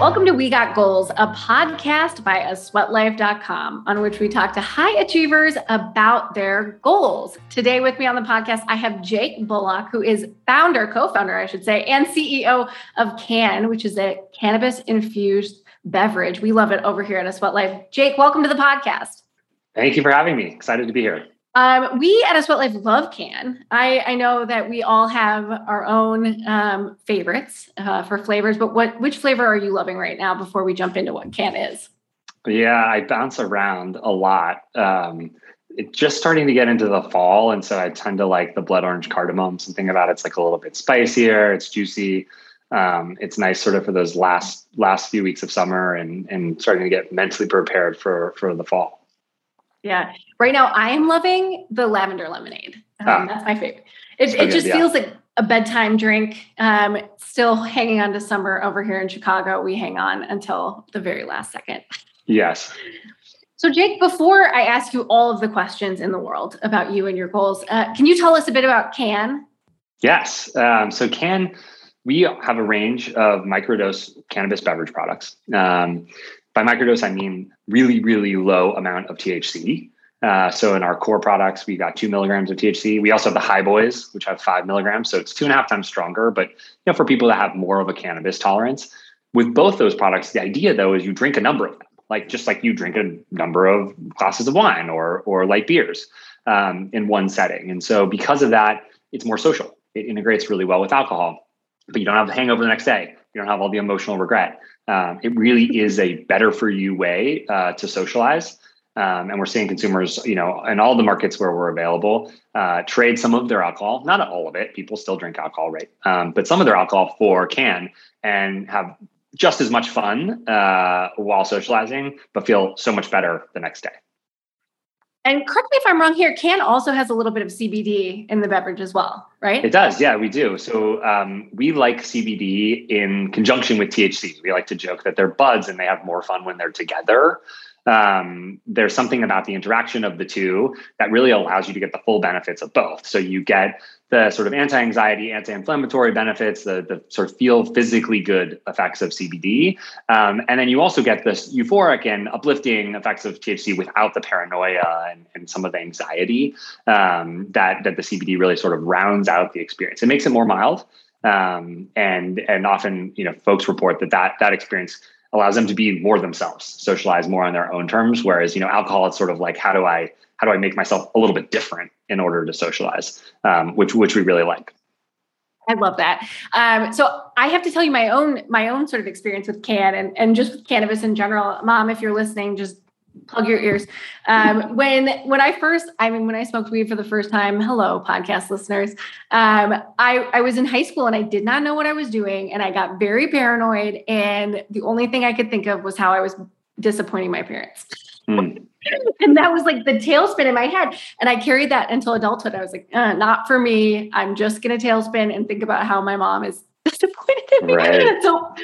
Welcome to We Got Goals, a podcast by Asweatlife.com, on which we talk to high achievers about their goals. Today with me on the podcast, I have Jake Bullock, who is co-founder, and CEO of Cann, which is a cannabis-infused beverage. We love it over here at Asweatlife. Jake, welcome to the podcast. Thank you for having me. Excited to be here. We at Asweatlife love Cann. I know that we all have our own favorites for flavors, but which flavor are you loving right now before we jump into what Cann is? Yeah, I bounce around a lot. It's just starting to get into the fall, and so I tend to like the blood orange cardamom. Something about it's like a little bit spicier, it's juicy. It's nice sort of for those last few weeks of summer and starting to get mentally prepared for the fall. Yeah. Right now I am loving the lavender lemonade. That's my favorite. It just feels like a bedtime drink. Still hanging on to summer over here in Chicago. We hang on until the very last second. Yes. So Jake, before I ask you all of the questions in the world about you and your goals, can you tell us a bit about Cann? Yes. So Cann, we have a range of microdose cannabis beverage products. By microdose, I mean really, really low amount of THC. So in our core products, we got 2 milligrams of THC. We also have the high boys, which have 5 milligrams. So it's 2.5 times stronger. But you know, for people that have more of a cannabis tolerance, with both those products, the idea though is you drink a number of them, like just like you drink a number of glasses of wine or light beers in one setting. And so because of that, it's more social. It integrates really well with alcohol, but you don't have the hangover the next day. You don't have all the emotional regret. It really is a better for you way to socialize. And we're seeing consumers, you know, in all the markets where we're available, trade some of their alcohol, not all of it. People still drink alcohol, right? But some of their alcohol for Cann and have just as much fun while socializing, but feel so much better the next day. And correct me if I'm wrong here, Cann also has a little bit of CBD in the beverage as well, right? It does. Yeah, we do. So we like CBD in conjunction with THC. We like to joke that they're buds and they have more fun when they're together. There's something about the interaction of the two that really allows you to get the full benefits of both. So you get the sort of anti-anxiety, anti-inflammatory benefits, the sort of feel physically good effects of CBD. And then you also get this euphoric and uplifting effects of THC without the paranoia and some of the anxiety that the CBD really sort of rounds out the experience. It makes it more mild. And often, you know, folks report that experience allows them to be more themselves, socialize more on their own terms. Whereas, you know, alcohol, it's sort of like, how do I make myself a little bit different in order to socialize, which we really like. I love that. So I have to tell you my own sort of experience with Cann and just with cannabis in general. Mom, if you're listening, just plug your ears. When I smoked weed for the first time, hello, podcast listeners. I was in high school and I did not know what I was doing. And I got very paranoid. And the only thing I could think of was how I was disappointing my parents. And that was like the tailspin in my head. And I carried that until adulthood. I was like, not for me. I'm just going to tailspin and think about how my mom is disappointed in me. Right. So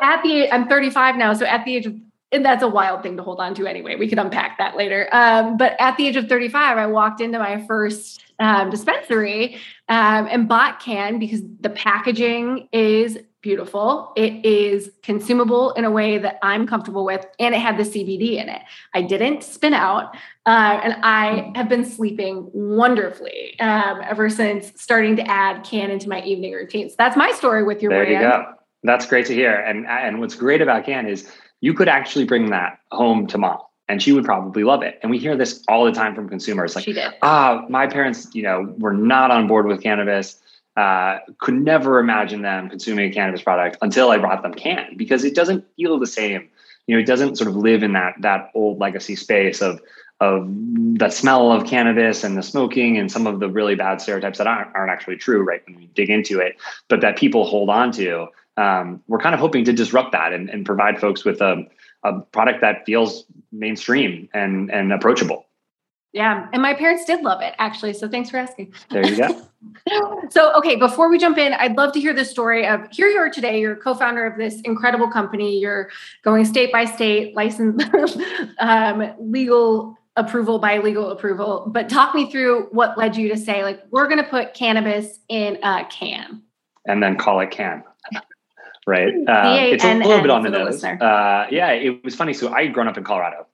I'm 35 now. So at the age of, and that's a wild thing to hold on to anyway. We could unpack that later. But at the age of 35, I walked into my first dispensary and bought Cann because the packaging is beautiful. It is consumable in a way that I'm comfortable with, and it had the CBD in it. I didn't spin out, and I have been sleeping wonderfully ever since starting to add Cann into my evening routine. So that's my story with your brand. There you go. That's great to hear. And what's great about Cann is you could actually bring that home to mom and she would probably love it. And we hear this all the time from consumers. Like, my parents, you know, were not on board with cannabis. Could never imagine them consuming a cannabis product until I brought them Cann, because it doesn't feel the same. You know, it doesn't sort of live in that old legacy space of the smell of cannabis and the smoking and some of the really bad stereotypes that aren't actually true, right, when we dig into it, but that people hold on to. We're kind of hoping to disrupt that and provide folks with a product that feels mainstream and approachable. Yeah. And my parents did love it, actually. So thanks for asking. There you go. So, okay, before we jump in, I'd love to hear the story of, here you are today, you're co-founder of this incredible company. You're going state by state, license, legal approval by legal approval. But talk me through what led you to say, like, we're going to put cannabis in a can. And then call it Cann. right? It's a little bit on the nose. Yeah, it was funny. So I had grown up in Colorado.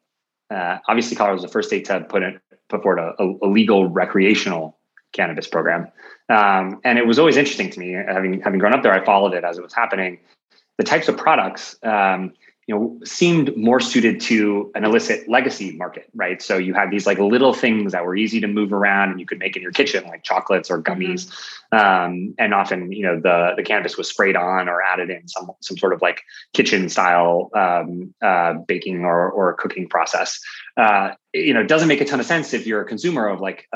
Obviously, Colorado was the first state to put forward a legal recreational cannabis program. And it was always interesting to me, having grown up there, I followed it as it was happening. The types of products, seemed more suited to an illicit legacy market, right? So you had these like little things that were easy to move around and you could make in your kitchen, like chocolates or gummies. And often, the cannabis was sprayed on or added in some sort of like kitchen style baking or cooking process. It doesn't make a ton of sense if you're a consumer of like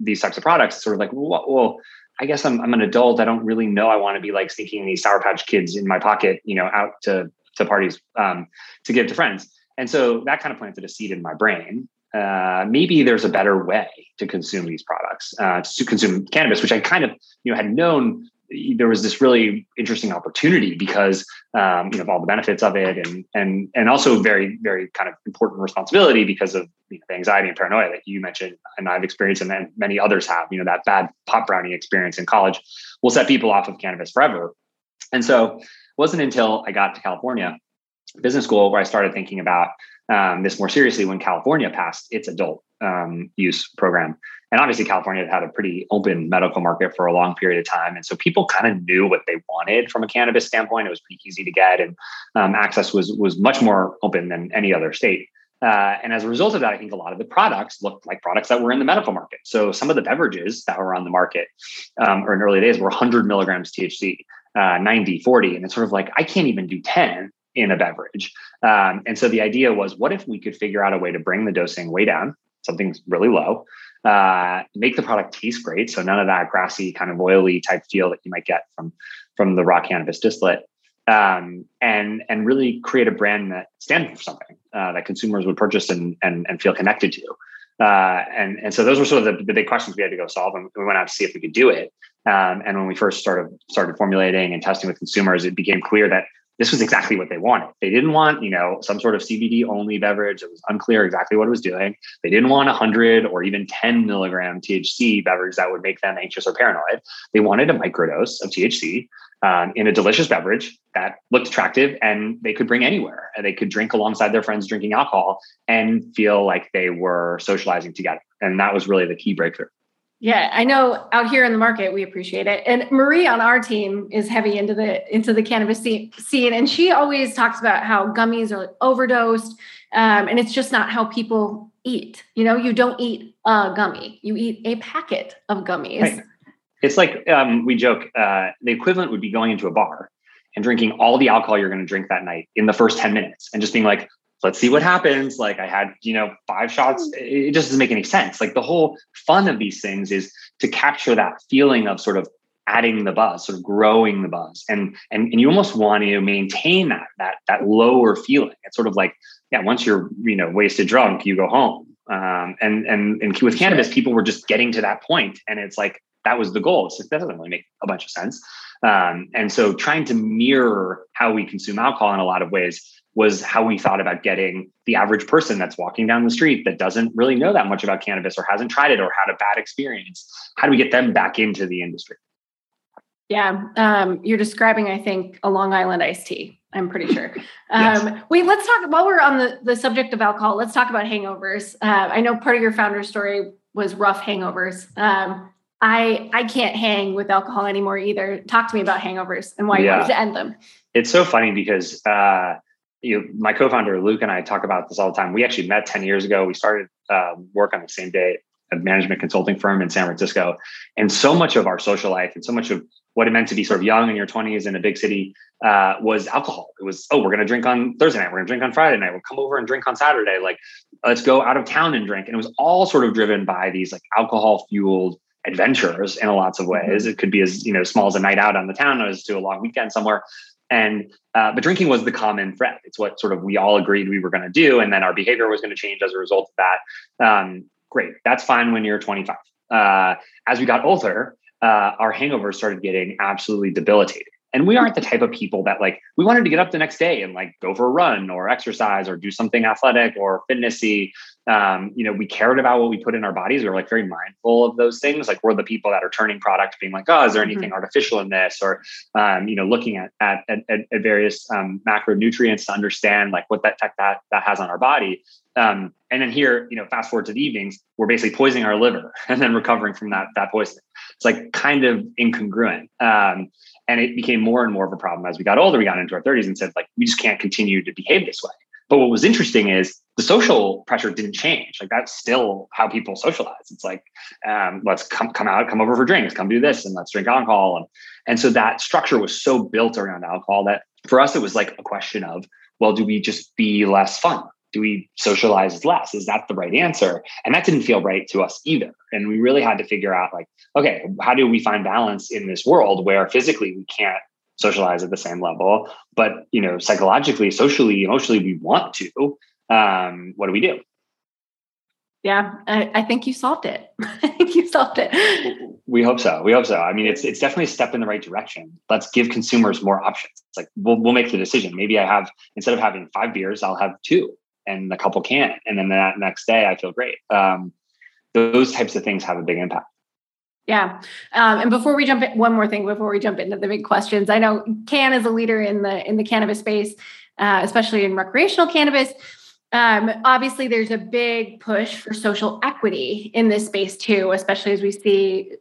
these types of products. It's sort of like, well, I guess I'm an adult. I don't really know. I want to be like sneaking these Sour Patch Kids in my pocket, out to parties, to give to friends. And so that kind of planted a seed in my brain. Maybe there's a better way to consume these products, to consume cannabis, which I kind of, had known there was this really interesting opportunity because, of all the benefits of it and also very, very kind of important responsibility because of the anxiety and paranoia that you mentioned and I've experienced and then many others have, that bad pot brownie experience in college will set people off of cannabis forever. And so wasn't until I got to California business school where I started thinking about this more seriously when California passed its adult use program. And obviously California had a pretty open medical market for a long period of time. And so people kind of knew what they wanted from a cannabis standpoint. It was pretty easy to get and access was much more open than any other state. And as a result of that, I think a lot of the products looked like products that were in the medical market. So some of the beverages that were on the market or in early days were 100 milligrams THC, 90, 40. And it's sort of like, I can't even do 10 in a beverage. And so the idea was, what if we could figure out a way to bring the dosing way down, something's really low, make the product taste great. So none of that grassy kind of oily type feel that you might get from the raw cannabis distillate. And really create a brand that stands for something that consumers would purchase and feel connected to. And so those were sort of the big questions we had to go solve. And we went out to see if we could do it. And when we first started formulating and testing with consumers, it became clear that this was exactly what they wanted. They didn't want, some sort of CBD only beverage. It was unclear exactly what it was doing. They didn't want 100 or even 10 milligram THC beverage that would make them anxious or paranoid. They wanted a microdose of THC in a delicious beverage that looked attractive and they could bring anywhere. And they could drink alongside their friends drinking alcohol and feel like they were socializing together. And that was really the key breakthrough. Yeah, I know out here in the market, we appreciate it. And Marie on our team is heavy into the cannabis scene. And she always talks about how gummies are like overdosed. And it's just not how people eat. You don't eat a gummy. You eat a packet of gummies. Right. It's like we joke, the equivalent would be going into a bar and drinking all the alcohol you're going to drink that night in the first 10 minutes and just being like, let's see what happens. Like I had, 5 shots. It just doesn't make any sense. Like the whole fun of these things is to capture that feeling of sort of adding the buzz, sort of growing the buzz. And you almost want to maintain that lower feeling. It's sort of like, yeah, once you're, wasted drunk, you go home. And with cannabis, people were just getting to that point. And it's like, that was the goal. It's like, that doesn't really make a bunch of sense. And so trying to mirror how we consume alcohol in a lot of ways was how we thought about getting the average person that's walking down the street that doesn't really know that much about cannabis or hasn't tried it or had a bad experience. How do we get them back into the industry? Yeah. You're describing, I think, a Long Island iced tea. I'm pretty sure. Yes. Wait, let's talk while we're on the subject of alcohol. Let's talk about hangovers. I know part of your founder story was rough hangovers. I can't hang with alcohol anymore either. Talk to me about hangovers and why you wanted to end them. It's so funny because, my co-founder, Luke, and I talk about this all the time. We actually met 10 years ago. We started work on the same day at a management consulting firm in San Francisco. And so much of our social life and so much of what it meant to be sort of young in your 20s in a big city was alcohol. It was, we're going to drink on Thursday night. We're going to drink on Friday night. We'll come over and drink on Saturday. Like, let's go out of town and drink. And it was all sort of driven by these like alcohol-fueled adventures in lots of ways. It could be as small as a night out on the town as to a long weekend somewhere. And, but drinking was the common thread. It's what sort of we all agreed we were going to do. And then our behavior was going to change as a result of that. Great. That's fine when you're 25. As we got older, our hangovers started getting absolutely debilitating. And we aren't the type of people that like, we wanted to get up the next day and like go for a run or exercise or do something athletic or fitnessy. we cared about what we put in our bodies. We were like very mindful of those things. Like we're the people that are turning product, being like, oh, is there anything artificial in this? Or, looking at various macronutrients to understand like what that tech that has on our body. And then here, fast forward to the evenings, we're basically poisoning our liver and then recovering from that poisoning. It's like kind of incongruent. And it became more and more of a problem as we got older. We got into our 30s and said, like, we just can't continue to behave this way. But what was interesting is the social pressure didn't change. Like that's still how people socialize. It's like, let's come out, come over for drinks, come do this, and let's drink alcohol. And so that structure was so built around alcohol that for us, it was like a question of, well, do we just be less fun? Do we socialize less? Is that the right answer? And that didn't feel right to us either. And we really had to figure out like, okay, how do we find balance in this world where physically we can't socialize at the same level, but, psychologically, socially, emotionally, we want to, what do we do? Yeah. I think you solved it. I think you solved it. We hope so. I mean, it's definitely a step in the right direction. Let's give consumers more options. It's like, we'll make the decision. Maybe I have, instead of having 5 beers, I'll have 2 and a couple Cann. And then that next day I feel great. Those types of things have a big impact. Yeah. And before we jump in, one more thing, before we jump into the big questions, I know Cann is a leader in the cannabis space, especially in recreational cannabis. Obviously there's a big push for social equity in this space too, especially as we see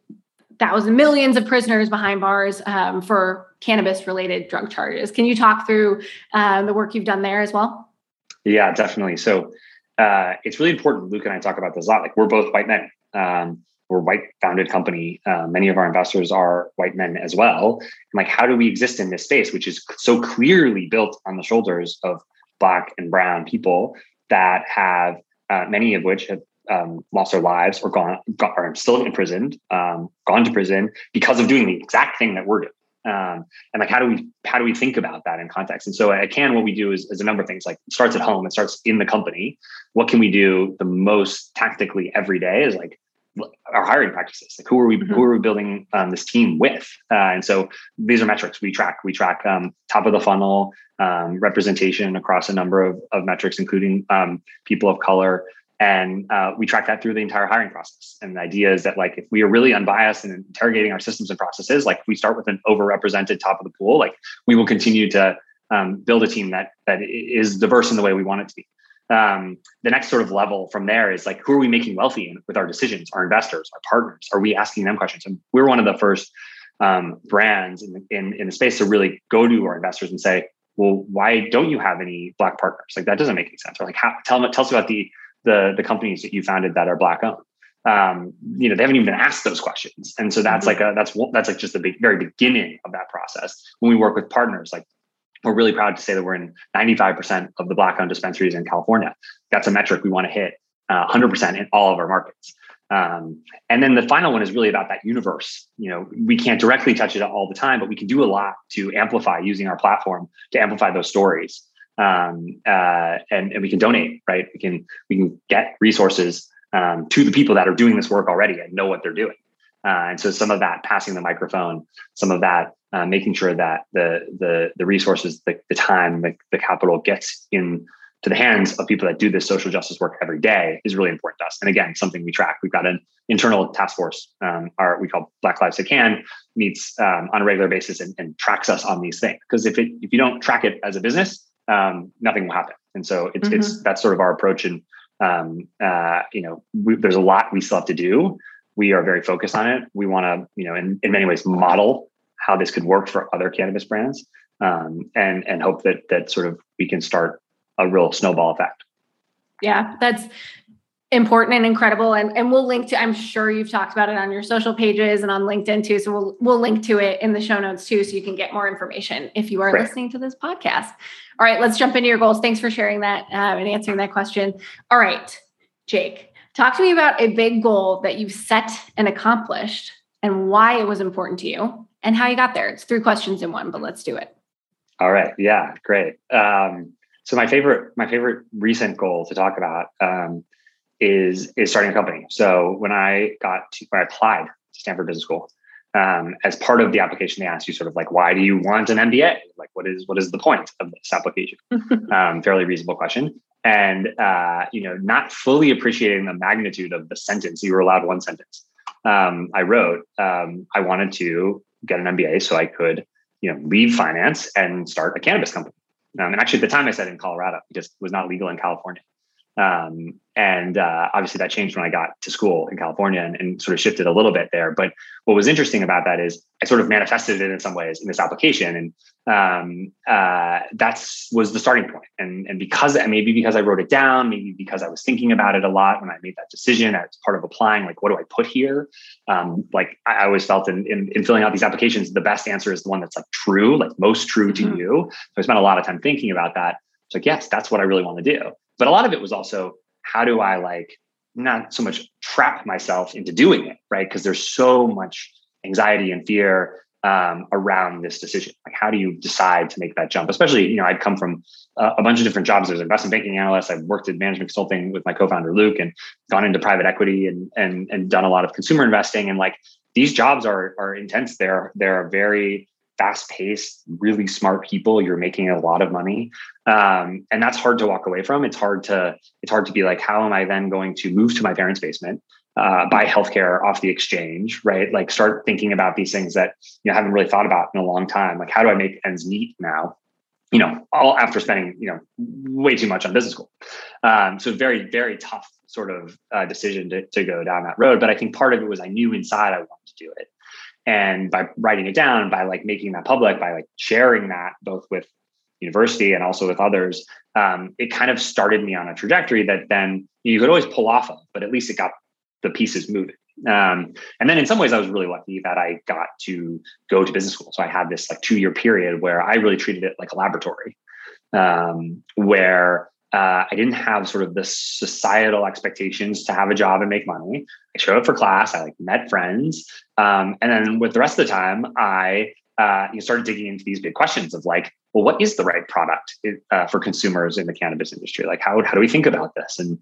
millions of prisoners behind bars, for cannabis related drug charges. Can you talk through, the work you've done there as well? Yeah, definitely. So, it's really important. Luke and I talk about this a lot. Like we're both white men, we're a white founded company. Many of our investors are white men as well. And like, how do we exist in this space, which is so clearly built on the shoulders of Black and brown people that have, many of which have lost their lives or are still imprisoned, gone to prison because of doing the exact thing that we're doing. And like, how do we think about that in context? And so at Cann, what we do is a number of things. Like it starts at home, it starts in the company. What can we do the most tactically every day is like, our hiring practices, like who are we building this team with? And so these are metrics we track top of the funnel, representation across a number of metrics, including people of color. And we track that through the entire hiring process. And the idea is that like, if we are really unbiased and interrogating our systems and processes, like we start with an overrepresented top of the pool, like we will continue to build a team that is diverse in the way we want it to be. The next sort of level from there is like, who are we making wealthy with our decisions, our investors, our partners? Are we asking them questions? And we're one of the first brands in the space to really go to our investors and say, well, why don't you have any Black partners? Like that doesn't make any sense. Or like, tell us about the companies that you founded that are Black owned. They haven't even been asked those questions. And so that's like that's like just the very beginning of that process. When we work with partners, like, we're really proud to say that we're in 95% of the Black-owned dispensaries in California. That's a metric we want to hit 100% in all of our markets. And then the final one is really about that universe. We can't directly touch it all the time, but we can do a lot to amplify using our platform to amplify those stories. And we can donate, right? We can get resources to the people that are doing this work already and know what they're doing. And so some of that passing the microphone, some of that making sure that the resources, the time, the capital gets into the hands of people that do this social justice work every day is really important to us. And again, something we track. We've got an internal task force, we call Black Lives That Cann, meets on a regular basis and tracks us on these things. Because if you don't track it as a business, nothing will happen. And so it's that's sort of our approach. And there's a lot we still have to do. We are very focused on it. We want to, in many ways, model how this could work for other cannabis brands, and hope that sort of we can start a real snowball effect. Yeah, that's important and incredible. And we'll link to, I'm sure you've talked about it on your social pages and on LinkedIn too. So we'll link to it in the show notes too, so you can get more information if you are listening to this podcast. All right, let's jump into your goals. Thanks for sharing that and answering that question. All right, Jake. Talk to me about a big goal that you've set and accomplished and why it was important to you and how you got there. It's 3 questions in one, but let's do it. All right. Yeah, great. So my favorite recent goal to talk about is starting a company. So when I applied to Stanford Business School, as part of the application, they asked you sort of like, why do you want an MBA? Like, what is the point of this application? Fairly reasonable question. and, not fully appreciating the magnitude of the sentence. You were allowed one sentence. I wrote, I wanted to get an MBA so I could, leave finance and start a cannabis company. And actually at the time I said in Colorado, because it was not legal in California. And obviously that changed when I got to school in California and sort of shifted a little bit there. But what was interesting about that is I sort of manifested it in some ways in this application. And that was the starting point. And because I wrote it down, maybe because I was thinking about it a lot when I made that decision as part of applying, like, what do I put here? I always felt in filling out these applications, the best answer is the one that's like true, like most true to you. So I spent a lot of time thinking about that. It's like, yes, that's what I really want to do. But a lot of it was also, how do I not so much trap myself into doing it, right? Because there's so much anxiety and fear around this decision. Like, how do you decide to make that jump? Especially, I'd come from a bunch of different jobs as an investment banking analyst. I've worked in management consulting with my co-founder, Luke, and gone into private equity and done a lot of consumer investing. And these jobs are intense. They're very fast-paced, really smart people. You're making a lot of money. And that's hard to walk away from. It's hard to be like, how am I then going to move to my parents' basement, buy healthcare off the exchange, right? Like, start thinking about these things that I haven't really thought about in a long time. Like, how do I make ends meet now? All after spending, way too much on business school. So very, very tough sort of decision to go down that road. But I think part of it was I knew inside I wanted to do it. And by writing it down, by making that public, by sharing that both with university and also with others, it kind of started me on a trajectory that then you could always pull off of, but at least it got the pieces moving. And then in some ways I was really lucky that I got to go to business school. So I had this 2-year period where I really treated it like a laboratory, where I didn't have sort of the societal expectations to have a job and make money. I showed up for class. I met friends. And then with the rest of the time, I started digging into these big questions of well, what is the right product for consumers in the cannabis industry? How do we think about this? And,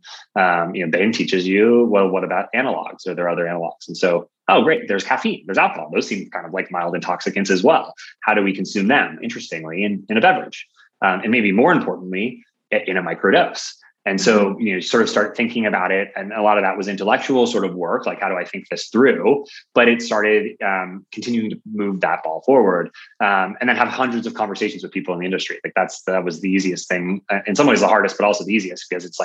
Bain teaches you, well, what about analogs? Are there other analogs? And so, oh, great, there's caffeine, there's alcohol. Those seem kind of like mild intoxicants as well. How do we consume them, interestingly, in a beverage? And maybe more importantly, in a microdose. And so, you sort of start thinking about it. And a lot of that was intellectual sort of work. Like, how do I think this through? But it started continuing to move that ball forward, and then have hundreds of conversations with people in the industry. That was the easiest thing, in some ways the hardest, but also the easiest, because it's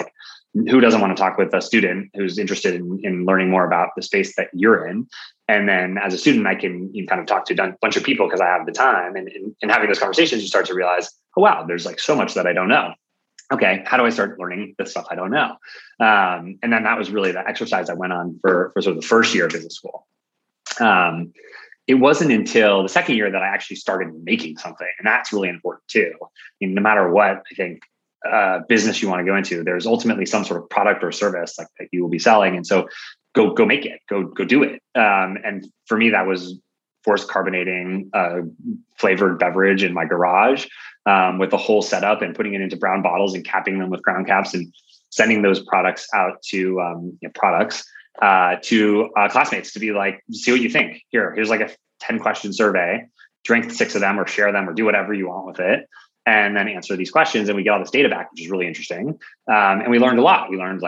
who doesn't want to talk with a student who's interested in learning more about the space that you're in? And then as a student, I can kind of talk to a bunch of people because I have the time. And having those conversations, you start to realize, oh, wow, there's so much that I don't know. Okay, how do I start learning the stuff I don't know? And then that was really the exercise I went on for sort of the first year of business school. It wasn't until the second year that I actually started making something. And that's really important too. No matter what, I think, business you want to go into, there's ultimately some sort of product or service that you will be selling. And so go make it, go do it. And for me, that was forced carbonating flavored beverage in my garage with the whole setup and putting it into brown bottles and capping them with crown caps and sending those products out to classmates to be see what you think. Here's a 10-question survey, drink 6 of them or share them or do whatever you want with it. And then answer these questions. And we get all this data back, which is really interesting. And we learned a lot. We learned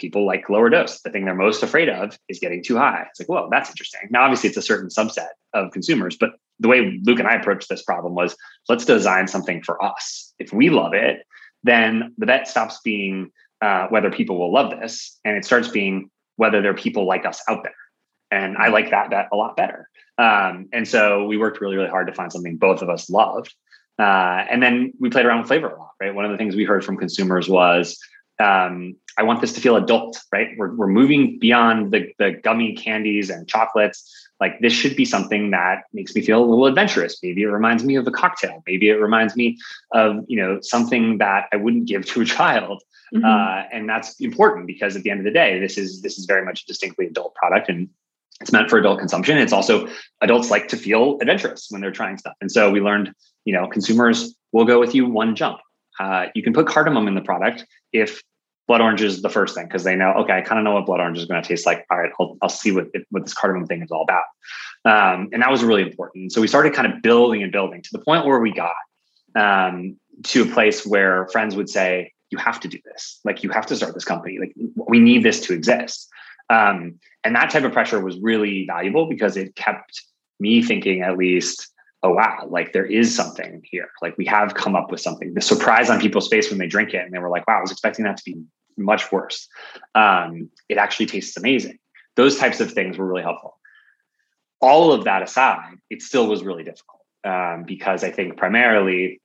people like lower dose. The thing they're most afraid of is getting too high. It's whoa, that's interesting. Now, obviously it's a certain subset of consumers, but the way Luke and I approached this problem was, let's design something for us. If we love it, then the bet stops being whether people will love this. And it starts being whether there are people like us out there. And I like that bet a lot better. And so we worked really, really hard to find something both of us loved. And then we played around with flavor a lot, right? One of the things we heard from consumers was, I want this to feel adult, right? We're moving beyond the gummy candies and chocolates. This should be something that makes me feel a little adventurous. Maybe it reminds me of a cocktail. Maybe it reminds me of, something that I wouldn't give to a child. Mm-hmm. And that's important because at the end of the day, this is very much a distinctly adult product and it's meant for adult consumption. It's also adults like to feel adventurous when they're trying stuff. And so we learned, consumers will go with you one jump. You can put cardamom in the product if blood orange is the first thing, because they know, okay, I kind of know what blood orange is going to taste like. All right, I'll see what this cardamom thing is all about. And that was really important. So we started kind of building to the point where we got to a place where friends would say, you have to do this. Like, you have to start this company. Like, we need this to exist. And that type of pressure was really valuable because it kept me thinking, at least, oh, wow, like there is something here. Like, we have come up with something. The surprise on people's face when they drink it and they were like, wow, I was expecting that to be much worse. It actually tastes amazing. Those types of things were really helpful. All of that aside, it still was really difficult because I think primarily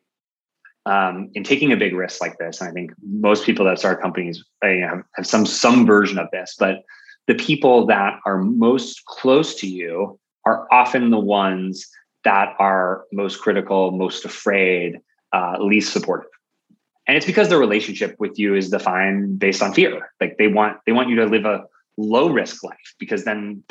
in taking a big risk like this, and I think most people that start companies have some version of this, but the people that are most close to you are often the ones that are most critical, most afraid, least supportive. And it's because their relationship with you is defined based on fear. Like, they want you to live a low risk life because then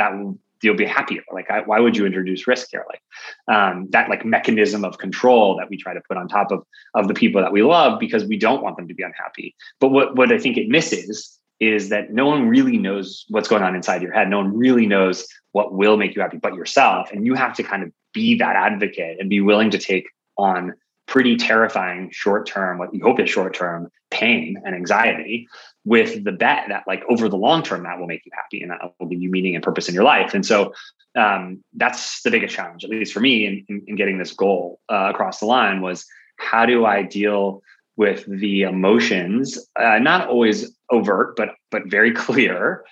you'll be happier. Like, why would you introduce risk here? Like, that like mechanism of control that we try to put on top of the people that we love because we don't want them to be unhappy. But what I think it misses is that no one really knows what's going on inside your head. No one really knows what will make you happy but yourself. And you have to kind of be that advocate and be willing to take on pretty terrifying short-term, what you hope is short-term pain and anxiety with the bet that like over the long term, that will make you happy and that will give you meaning and purpose in your life. And so that's the biggest challenge, at least for me in getting this goal across the line, was how do I deal with the emotions, not always overt, but very clear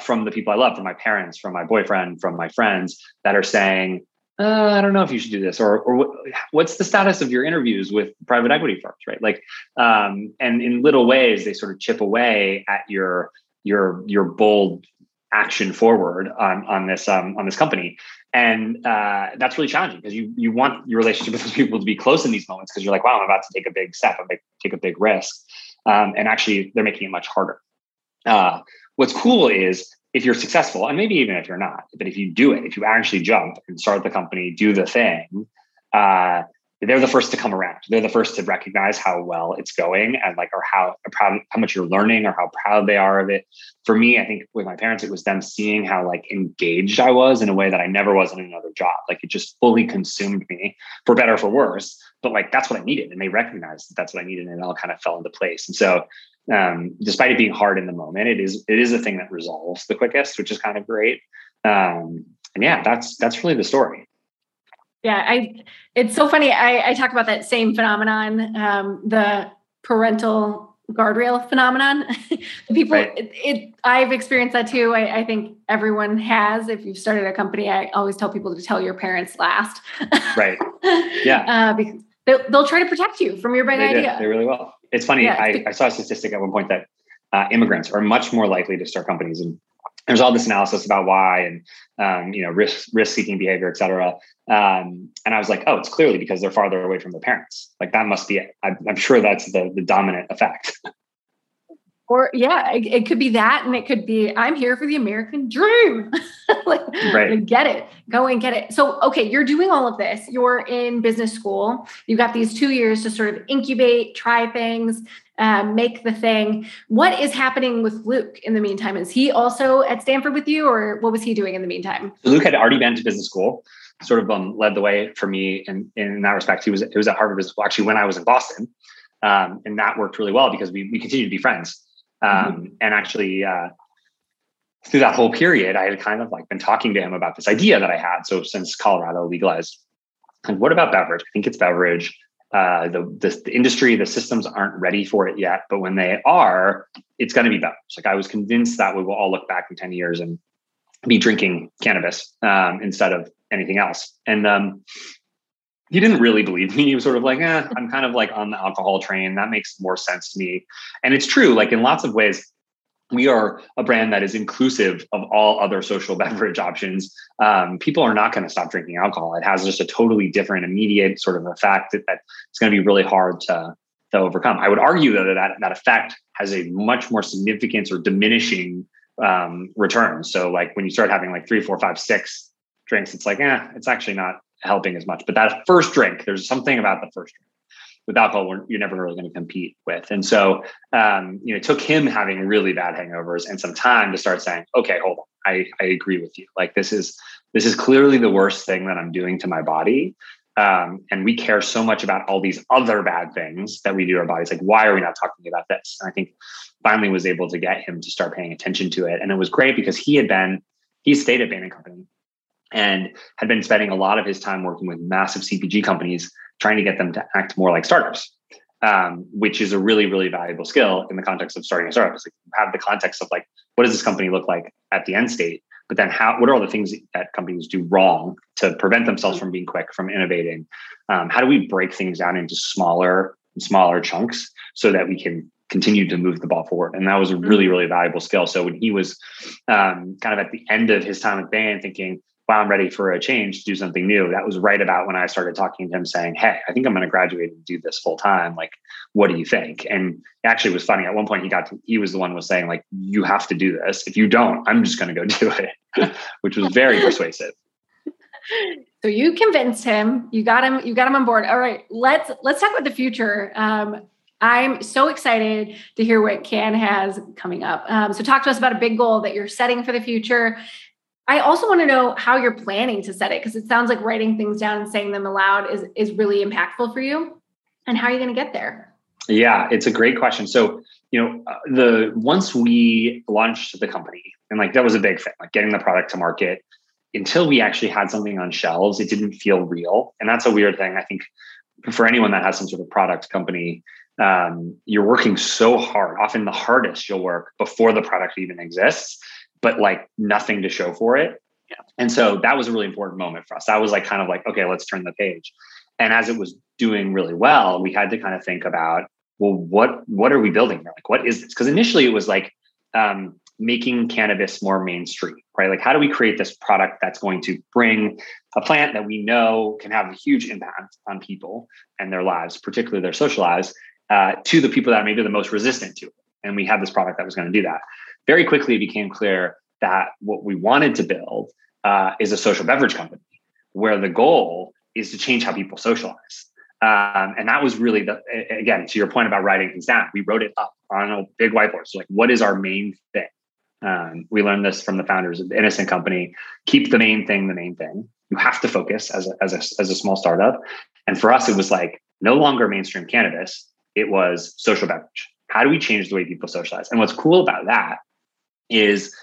from the people I love, from my parents, from my boyfriend, from my friends that are saying, I don't know if you should do this, or what's the status of your interviews with private equity firms, right? Like, and in little ways, they sort of chip away at your bold action forward on this company. And that's really challenging because you want your relationship with those people to be close in these moments because you're like, wow, I'm about to take a big step, I'm going to take a big risk. And actually, they're making it much harder. What's cool is if you're successful, and maybe even if you're not, but if you do it, if you actually jump and start the company, do the thing, they're the first to come around. They're the first to recognize how well it's going and like, or how much you're learning or how proud they are of it. For me, I think with my parents, it was them seeing how like engaged I was in a way that I never was in another job. Like, it just fully consumed me, for better or for worse, but like, that's what I needed. And they recognized that that's what I needed, and it all kind of fell into place. And so despite it being hard in the moment, it is a thing that resolves the quickest, which is kind of great. And yeah, that's really the story. Yeah. It's so funny. I talk about that same phenomenon, the parental guardrail phenomenon. The people, right. I've experienced that too. I think everyone has. If you've started a company, I always tell people to tell your parents last. Right. Yeah. Because they'll try to protect you from your big idea. They really will. It's funny. Yeah, I saw a statistic at one point that immigrants are much more likely to start companies, and there's all this analysis about why and, risk-seeking behavior, et cetera. And I was like, oh, it's clearly because they're farther away from their parents. Like, that must be it. I'm sure that's the dominant effect. Or yeah, it could be that. And it could be, I'm here for the American dream. Like, right. Get it, go and get it. So, okay, you're doing all of this. You're in business school. You've got these 2 years to sort of incubate, try things, make the thing. What is happening with Luke in the meantime? Is he also at Stanford with you, or what was he doing in the meantime? Luke had already been to business school, sort of led the way for me in that respect. He was at Harvard Business School, actually, when I was in Boston. And that worked really well because we continued to be friends. And actually, through that whole period, I had kind of like been talking to him about this idea that I had. So since Colorado legalized, like, what about beverage? I think it's beverage. The industry, the systems aren't ready for it yet, but when they are, it's going to be beverage. Like, I was convinced that we will all look back in 10 years and be drinking cannabis instead of anything else. And he didn't really believe me. He was sort of like, I'm kind of like on the alcohol train. That makes more sense to me. And it's true. Like, in lots of ways, we are a brand that is inclusive of all other social beverage options. People are not going to stop drinking alcohol. It has just a totally different, immediate sort of effect that it's going to be really hard to overcome. I would argue, though, that effect has a much more significant or diminishing return. So like, when you start having like 3, 4, 5, 6 drinks, it's like, it's actually not helping as much. But that first drink, there's something about the first drink with alcohol you're never really going to compete with. And so, it took him having really bad hangovers and some time to start saying, okay, hold on, I agree with you. Like, this is clearly the worst thing that I'm doing to my body. And we care so much about all these other bad things that we do to our bodies. Like, why are we not talking about this? And I think finally was able to get him to start paying attention to it. And it was great because he stayed at Bain & Company and had been spending a lot of his time working with massive CPG companies, trying to get them to act more like startups, which is a really, really valuable skill in the context of starting a startup. It's like you have the context of like, what does this company look like at the end state? But then what are all the things that companies do wrong to prevent themselves from being quick, from innovating? How do we break things down into smaller and smaller chunks so that we can continue to move the ball forward? And that was a really, really valuable skill. So when he was kind of at the end of his time at Bain thinking, wow, I'm ready for a change to do something new. That was right about when I started talking to him saying, hey, I think I'm going to graduate and do this full time. Like, what do you think? And it actually was funny. At one point he was the one who was saying like, you have to do this. If you don't, I'm just going to go do it, which was very persuasive. So you convinced him, you got him on board. All right, let's talk about the future. I'm so excited to hear what Cann has coming up. So talk to us about a big goal that you're setting for the future. I also want to know how you're planning to set it, because it sounds like writing things down and saying them aloud is really impactful for you. And how are you going to get there? Yeah, it's a great question. So, once we launched the company, and like that was a big thing, like getting the product to market, until we actually had something on shelves, it didn't feel real. And that's a weird thing. I think for anyone that has some sort of product company, you're working so hard, often the hardest you'll work before the product even exists, but like nothing to show for it. Yeah. And so that was a really important moment for us. That was like, kind of like, okay, let's turn the page. And as it was doing really well, we had to kind of think about, well, what are we building here? Like, what is this? Because initially it was like making cannabis more mainstream, right? Like, how do we create this product that's going to bring a plant that we know can have a huge impact on people and their lives, particularly their social lives, to the people that may be the most resistant to it. And we had this product that was going to do that. Very quickly, it became clear that what we wanted to build is a social beverage company, where the goal is to change how people socialize. And that was really, again, to your point about writing things down, we wrote it up on a big whiteboard. So like, what is our main thing? We learned this from the founders of the Innocent Company. Keep the main thing the main thing. You have to focus as a small startup. And for us, it was like no longer mainstream cannabis. It was social beverage. How do we change the way people socialize? And what's cool about that is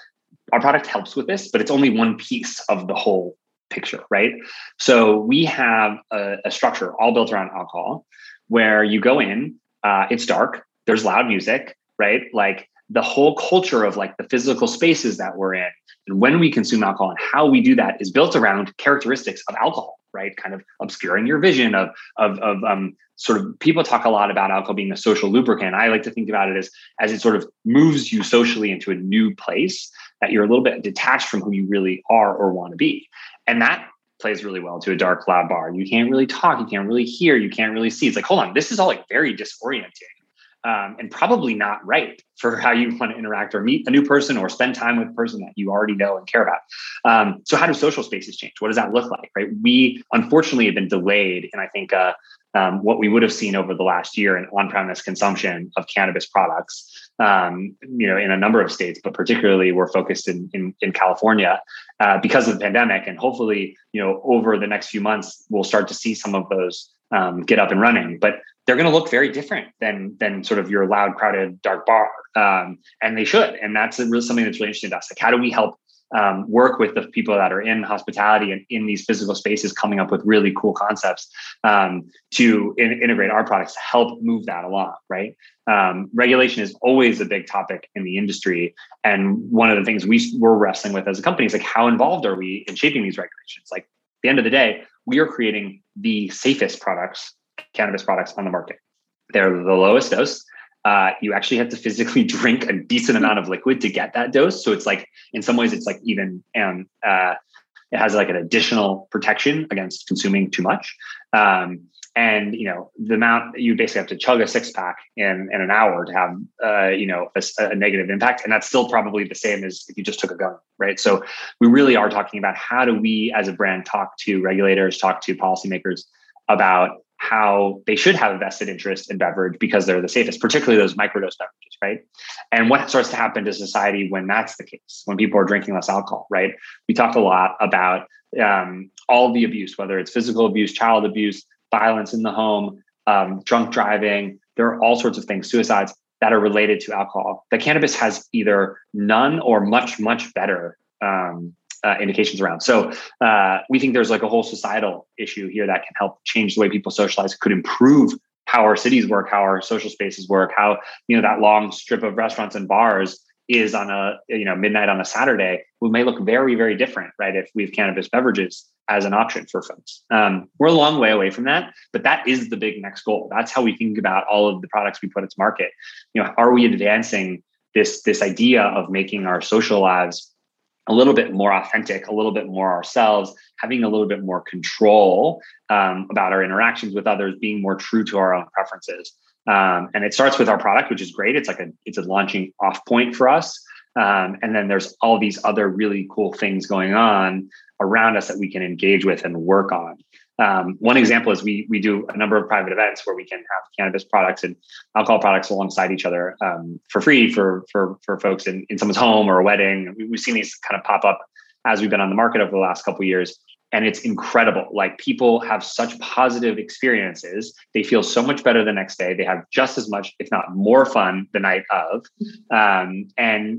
our product helps with this, but it's only one piece of the whole picture, right? So we have a structure all built around alcohol where you go in, it's dark, there's loud music, right? Like the whole culture of like the physical spaces that we're in and when we consume alcohol and how we do that is built around characteristics of alcohol, right? Kind of obscuring your vision of sort of, people talk a lot about alcohol being a social lubricant. I like to think about it as it sort of moves you socially into a new place that you're a little bit detached from who you really are or want to be. And that plays really well to a dark, loud bar. You can't really talk. You can't really hear. You can't really see. It's like, hold on, this is all like very disorienting. And probably not right for how you want to interact or meet a new person or spend time with a person that you already know and care about. So how do social spaces change? What does that look like, right? We unfortunately have been delayed in, I think, what we would have seen over the last year in on-premise consumption of cannabis products, in a number of states, but particularly we're focused in California because of the pandemic. And hopefully, over the next few months, we'll start to see some of those get up and running. But they're going to look very different than sort of your loud, crowded, dark bar. And they should. And that's really something that's really interesting to us. Like, how do we help work with the people that are in hospitality and in these physical spaces coming up with really cool concepts to integrate our products to help move that along, right? Regulation is always a big topic in the industry. And one of the things we're wrestling with as a company is like, how involved are we in shaping these regulations? Like, at the end of the day, we are creating the safest products, cannabis products on the market. They're the lowest dose. You actually have to physically drink a decent amount of liquid to get that dose. So it's like, in some ways, it's like even, it has like an additional protection against consuming too much. And the amount, you basically have to chug a 6-pack in an hour to have, a negative impact. And that's still probably the same as if you just took a gun, right? So we really are talking about how do we as a brand talk to regulators, talk to policymakers about how they should have a vested interest in beverage because they're the safest, particularly those microdose beverages, right? And what starts to happen to society when that's the case, when people are drinking less alcohol, right? We talked a lot about all the abuse, whether it's physical abuse, child abuse, violence in the home, drunk driving. There are all sorts of things, suicides, that are related to alcohol. That cannabis has either none or much, much better indications around. So we think there's like a whole societal issue here that can help change the way people socialize, could improve how our cities work, how our social spaces work, how, you know, that long strip of restaurants and bars is on a, you know, midnight on a Saturday, we may look very, very different, right? If we have cannabis beverages as an option for folks. We're a long way away from that, but that is the big next goal. That's how we think about all of the products we put into market. You know, are we advancing this idea of making our social lives a little bit more authentic, a little bit more ourselves, having a little bit more control about our interactions with others, being more true to our own preferences. And it starts with our product, which is great. It's like it's a launching off point for us. And then there's all these other really cool things going on around us that we can engage with and work on. One example is we do a number of private events where we can have cannabis products and alcohol products alongside each other for free for folks in someone's home or a wedding. We've seen these kind of pop up as we've been on the market over the last couple of years. And it's incredible. Like, people have such positive experiences. They feel so much better the next day. They have just as much, if not more fun the night of. And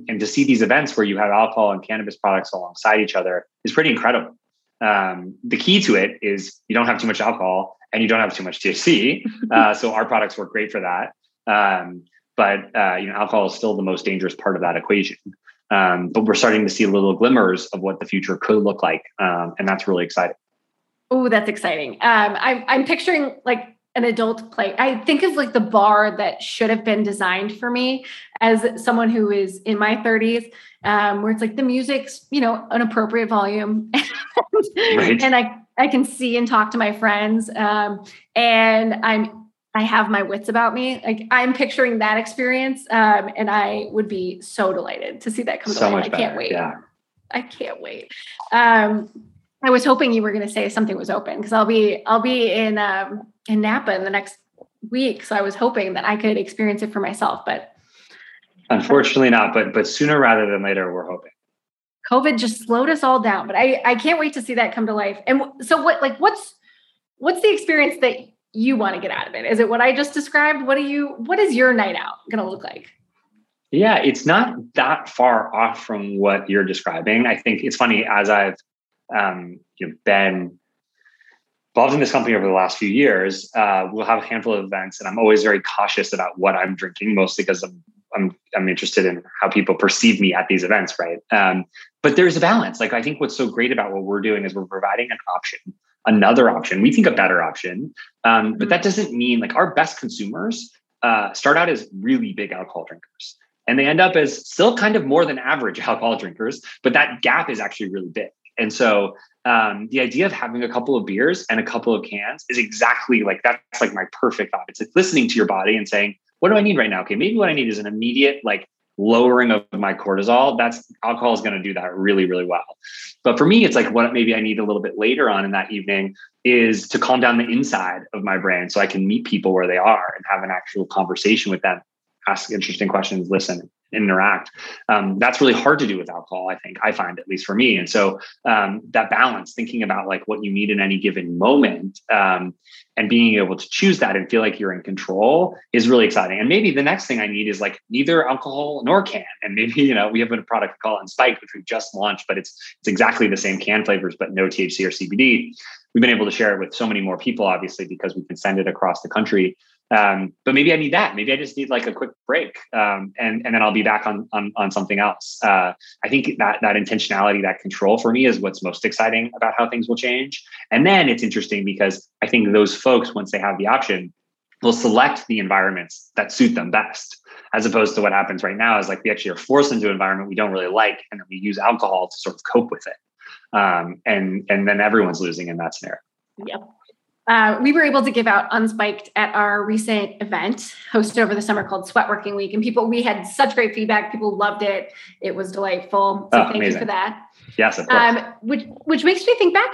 to see these events where you have alcohol and cannabis products alongside each other is pretty incredible. The key to it is you don't have too much alcohol and you don't have too much THC. So our products work great for that. But you know, alcohol is still the most dangerous part of that equation. But we're starting to see little glimmers of what the future could look like. And that's really exciting. Oh, that's exciting. I'm picturing like an adult play. I think of like the bar that should have been designed for me as someone who is in my 30s, where it's like the music's, you know, an appropriate volume. Right. And I can see and talk to my friends. And I have my wits about me. Like, I'm picturing that experience. And I would be so delighted to see that come to life. I can't wait. Yeah. I can't wait. I was hoping you were going to say something was open because I'll be in Napa in the next week. So I was hoping that I could experience it for myself, but unfortunately not, but sooner rather than later, we're hoping. COVID just slowed us all down, but I can't wait to see that come to life. And so what's the experience that you want to get out of it? Is it what I just described? What is your night out going to look like? Yeah, it's not that far off from what you're describing. I think it's funny, as I've been involved in this company over the last few years, we'll have a handful of events, and I'm always very cautious about what I'm drinking, mostly because I'm interested in how people perceive me at these events, right? But there's a balance. Like, I think what's so great about what we're doing is we're providing an option. Another option, we think a better option, but that doesn't mean like our best consumers start out as really big alcohol drinkers, and they end up as still kind of more than average alcohol drinkers, but that gap is actually really big. And so the idea of having a couple of beers and a couple of cans is exactly like, that's like my perfect thought. It's like listening to your body and saying, what do I need right now? Okay, maybe what I need is an immediate like lowering of my cortisol. That's, alcohol is going to do that really, really well. But for me, it's like what maybe I need a little bit later on in that evening is to calm down the inside of my brain so I can meet people where they are and have an actual conversation with them, ask interesting questions, listen, interact. That's really hard to do with alcohol, I think, I find, at least for me. And so that balance, thinking about like what you need in any given moment, and being able to choose that and feel like you're in control is really exciting. And maybe the next thing I need is like neither alcohol nor can. And maybe, you know, we have a product called Spike, which we just launched, but it's exactly the same can flavors, but no THC or CBD. We've been able to share it with so many more people, obviously, because we can send it across the country. But maybe I need that. Maybe I just need like a quick break, and then I'll be back on something else. I think that intentionality, that control for me is what's most exciting about how things will change. And then it's interesting because I think those folks, once they have the option, will select the environments that suit them best, as opposed to what happens right now is like we actually are forced into an environment we don't really like, and then we use alcohol to sort of cope with it. And then everyone's losing in that scenario. Yep. We were able to give out Unspiked at our recent event hosted over the summer called Sweat Working Week. And we had such great feedback. People loved it. It was delightful. So thank you for that. Yes, of course. Which makes me think back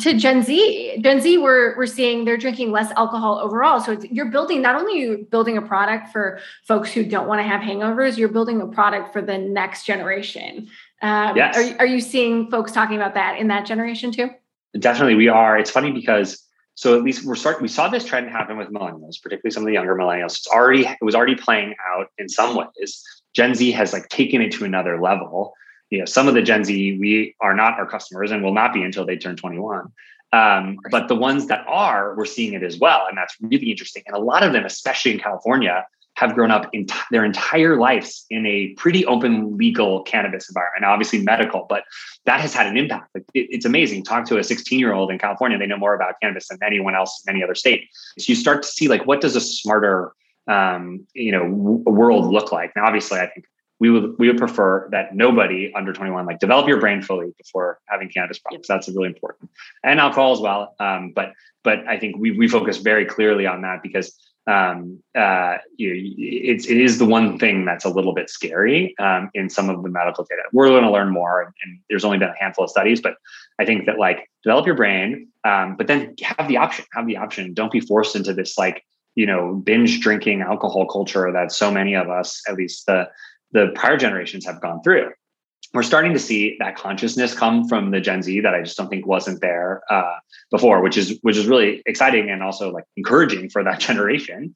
to Gen Z. Gen Z, we're seeing they're drinking less alcohol overall. So you're building a product for folks who don't want to have hangovers, you're building a product for the next generation. Yes. Are you seeing folks talking about that in that generation too? Definitely we are. It's funny because, so at least we saw this trend happen with millennials, particularly some of the younger millennials. It was already playing out in some ways. Gen Z has taken it to another level. You know, some of the Gen Z, we are not our customers and will not be until they turn 21. But the ones that are, we're seeing it as well. And that's really interesting. And a lot of them, especially in California, have grown up in their entire lives in a pretty open legal cannabis environment, obviously medical, but that has had an impact. It's amazing. Talk to a 16-year-old in California, they know more about cannabis than anyone else in any other state. So you start to see what does a smarter, world look like? Now, obviously I think we would prefer that nobody under 21, develop your brain fully before having cannabis products. That's really important, and alcohol as well. But I think we focus very clearly on that because it is the one thing that's a little bit scary in some of the medical data. We're going to learn more, and there's only been a handful of studies, but I think that develop your brain, but then have the option. Don't be forced into this binge drinking alcohol culture that so many of us, at least the prior generations, have gone through. We're starting to see that consciousness come from the Gen Z that I just don't think wasn't there before, which is really exciting and also encouraging for that generation.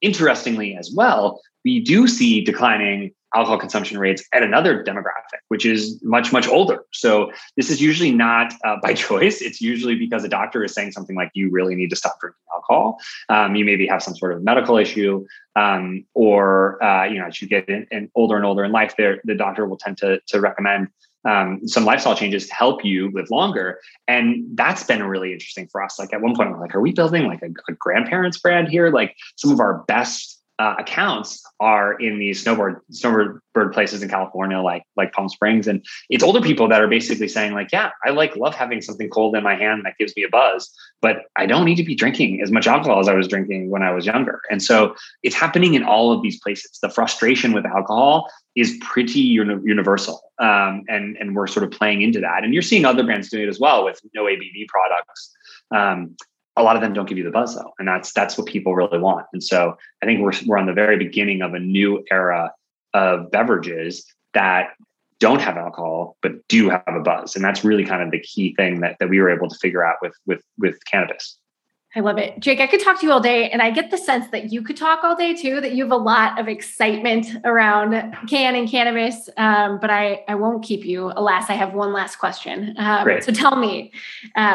Interestingly, as well, we do see declining alcohol consumption rates at another demographic, which is much, much older. So this is usually not by choice. It's usually because a doctor is saying something like, you really need to stop drinking alcohol. You maybe have some sort of medical issue, or as you get in older and older in life, the doctor will tend to recommend some lifestyle changes to help you live longer. And that's been really interesting for us. At one point, I'm are we building a grandparents brand here? Some of our best accounts are in these snowbird places in California, like Palm Springs. And it's older people that are basically saying I love having something cold in my hand that gives me a buzz, but I don't need to be drinking as much alcohol as I was drinking when I was younger. And so it's happening in all of these places. The frustration with alcohol is pretty universal. And we're sort of playing into that. And you're seeing other brands doing it as well with no ABV products. A lot of them don't give you the buzz though. And that's what people really want. And so I think we're on the very beginning of a new era of beverages that don't have alcohol, but do have a buzz. And that's really kind of the key thing that we were able to figure out with cannabis. I love it. Jake, I could talk to you all day, and I get the sense that you could talk all day too, that you have a lot of excitement around Cann and cannabis, but I won't keep you. Alas, I have one last question. So tell me,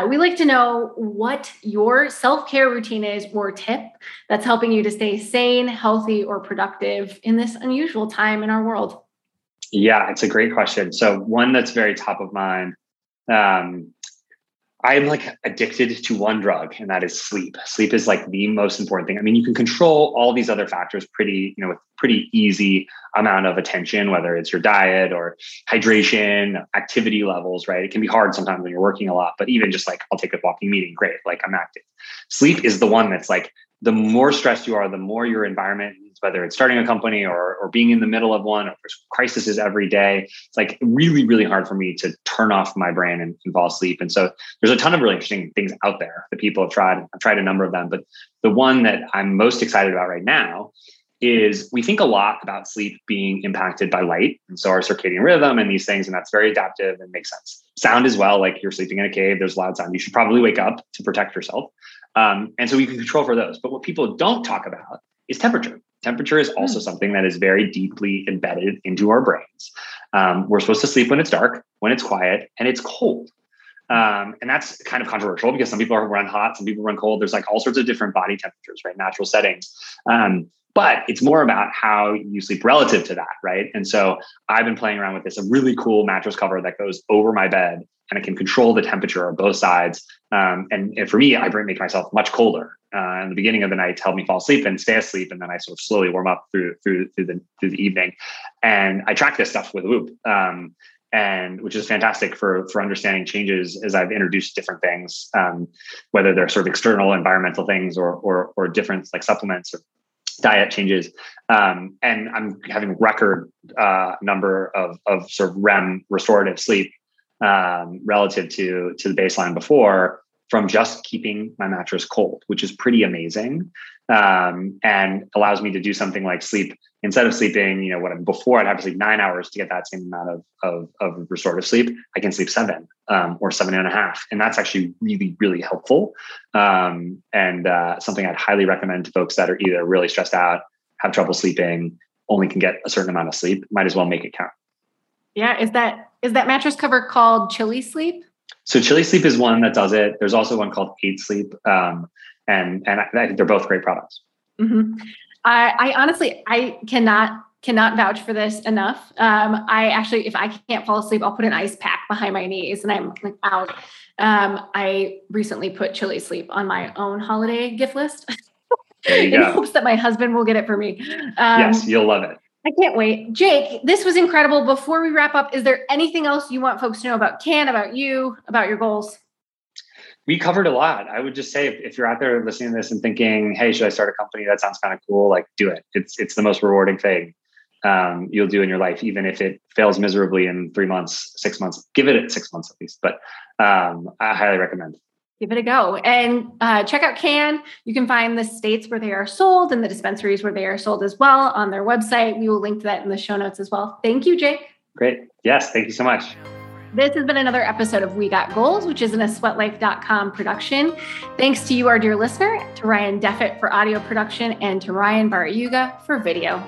we like to know what your self-care routine is or tip that's helping you to stay sane, healthy, or productive in this unusual time in our world. Yeah, it's a great question. So one that's very top of mind, I'm addicted to one drug, and that is sleep. Sleep is the most important thing. I mean, you can control all these other factors with pretty easy amount of attention, whether it's your diet or hydration, activity levels, right? It can be hard sometimes when you're working a lot, but even just I'll take a walking meeting. Great. I'm active. Sleep is the one that's the more stressed you are, the more your environment, whether it's starting a company or being in the middle of one, or there's crises every day. It's really, really hard for me to turn off my brain and fall asleep. And so there's a ton of really interesting things out there that people have tried. I've tried a number of them, but the one that I'm most excited about right now is we think a lot about sleep being impacted by light. And so our circadian rhythm and these things, and that's very adaptive and makes sense. Sound as well, you're sleeping in a cave, there's loud sound. You should probably wake up to protect yourself. And so we can control for those. But what people don't talk about is temperature. Temperature is also something that is very deeply embedded into our brains. We're supposed to sleep when it's dark, when it's quiet, and it's cold. And that's kind of controversial because some people run hot, some people run cold. There's all sorts of different body temperatures, right? Natural settings. But it's more about how you sleep relative to that, right? And so I've been playing around with this, a really cool mattress cover that goes over my bed, and I can control the temperature on both sides. And for me, I make myself much colder in the beginning of the night to help me fall asleep and stay asleep. And then I sort of slowly warm up through the evening. And I track this stuff with Whoop. and which is fantastic for understanding changes as I've introduced different things, whether they're sort of external environmental things or different like supplements or diet changes. And I'm having record number of sort of REM restorative sleep relative to the baseline before, from just keeping my mattress cold, which is pretty amazing, and allows me to do something like sleep instead of sleeping, you know, what before I'd have to sleep 9 hours to get that same amount of restorative sleep. I can sleep 7 or 7.5, and that's actually really, really helpful, and something I'd highly recommend to folks that are either really stressed out, have trouble sleeping, only can get a certain amount of sleep. Might as well make it count. Yeah, is that mattress cover called Chili Sleep? So Chili Sleep is one that does it. There's also one called 8 Sleep. And I think they're both great products. Mm-hmm. I honestly, I cannot vouch for this enough. I actually, if I can't fall asleep, I'll put an ice pack behind my knees and I'm like out. I recently put Chili Sleep on my own holiday gift list in hopes that my husband will get it for me. Yes, you'll love it. I can't wait. Jake, this was incredible. Before we wrap up, is there anything else you want folks to know about Cann, about you, about your goals? We covered a lot. I would just say, if you're out there listening to this and thinking, hey, should I start a company? That sounds kind of cool. Like, do it. It's the most rewarding thing you'll do in your life, even if it fails miserably in 3 months, 6 months. Give it 6 months at least. But I highly recommend it. Give it a go and check out Cann. You can find the states where they are sold and the dispensaries where they are sold as well on their website. We will link to that in the show notes as well. Thank you, Jake. Great. Yes. Thank you so much. This has been another episode of We Got Goals, which is an Asweatlife.com production. Thanks to you, our dear listener, to Ryan Deffitt for audio production, and to Ryan Barayuga for video.